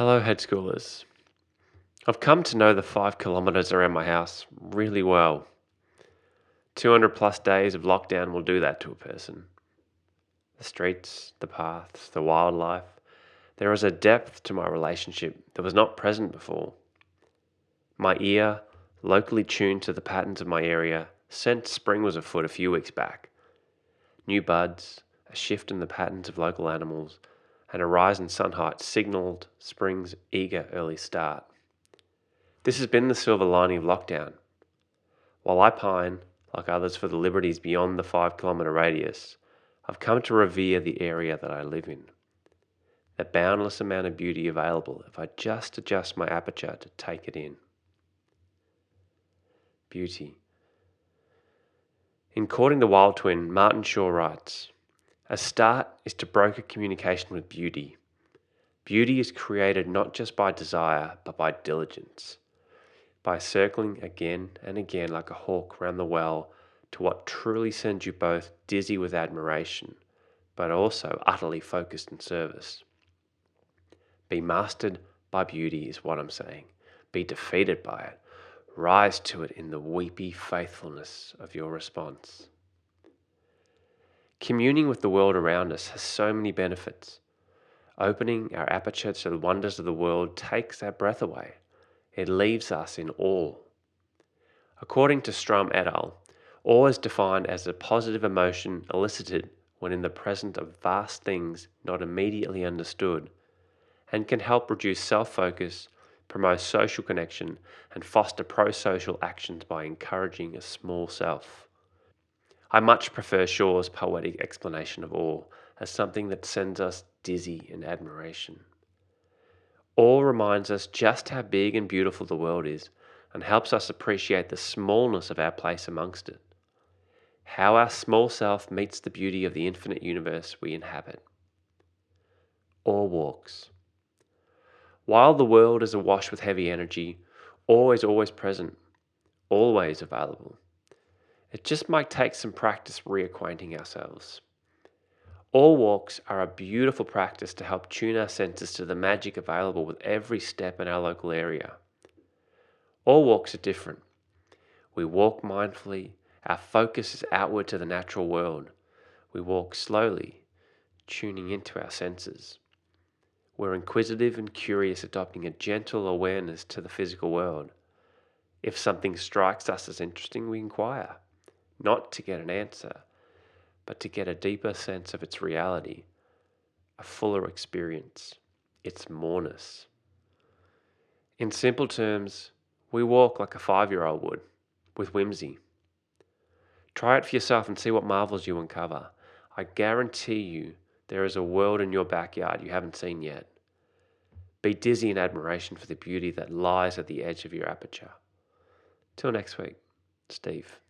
Hello, Hedge Schoolers. I've come to know the 5 kilometres around my house really well. 200 plus days of lockdown will do that to a person. The streets, the paths, the wildlife. There is a depth to my relationship that was not present before. My ear, locally tuned to the patterns of my area, sensed spring was afoot a few weeks back. New buds, a shift in the patterns of local animals, and a rise in sun height signalled spring's eager early start. This has been the silver lining of lockdown. While I pine, like others, for the liberties beyond the 5 kilometre radius, I've come to revere the area that I live in. The boundless amount of beauty available if I just adjust my aperture to take it in. Beauty. In Courting the Wild Twin, Martin Shaw writes, "A start is to broker communication with beauty. Beauty is created not just by desire, but by diligence. By circling again and again like a hawk round the well to what truly sends you both dizzy with admiration, but also utterly focused in service. Be mastered by beauty is what I'm saying. Be defeated by it. Rise to it in the weepy faithfulness of your response." Communing with the world around us has so many benefits. Opening our aperture to the wonders of the world takes our breath away. It leaves us in awe. According to Sturm et al., awe is defined as a positive emotion elicited when in the presence of vast things not immediately understood, and can help reduce self-focus, promote social connection, and foster pro-social actions by encouraging a small self. I much prefer Shaw's poetic explanation of awe as something that sends us dizzy in admiration. Awe reminds us just how big and beautiful the world is and helps us appreciate the smallness of our place amongst it, how our small self meets the beauty of the infinite universe we inhabit. Awe walks. While the world is awash with heavy energy, awe is always present, always available. It just might take some practice reacquainting ourselves. Awe walks are a beautiful practice to help tune our senses to the magic available with every step in our local area. Awe walks are different. We walk mindfully, our focus is outward to the natural world. We walk slowly, tuning into our senses. We're inquisitive and curious, adopting a gentle awareness to the physical world. If something strikes us as interesting, we inquire. Not to get an answer, but to get a deeper sense of its reality, a fuller experience, its moreness. In simple terms, we walk like a 5-year-old would, with whimsy. Try it for yourself and see what marvels you uncover. I guarantee you there is a world in your backyard you haven't seen yet. Be dizzy in admiration for the beauty that lies at the edge of your aperture. Till next week, Steve.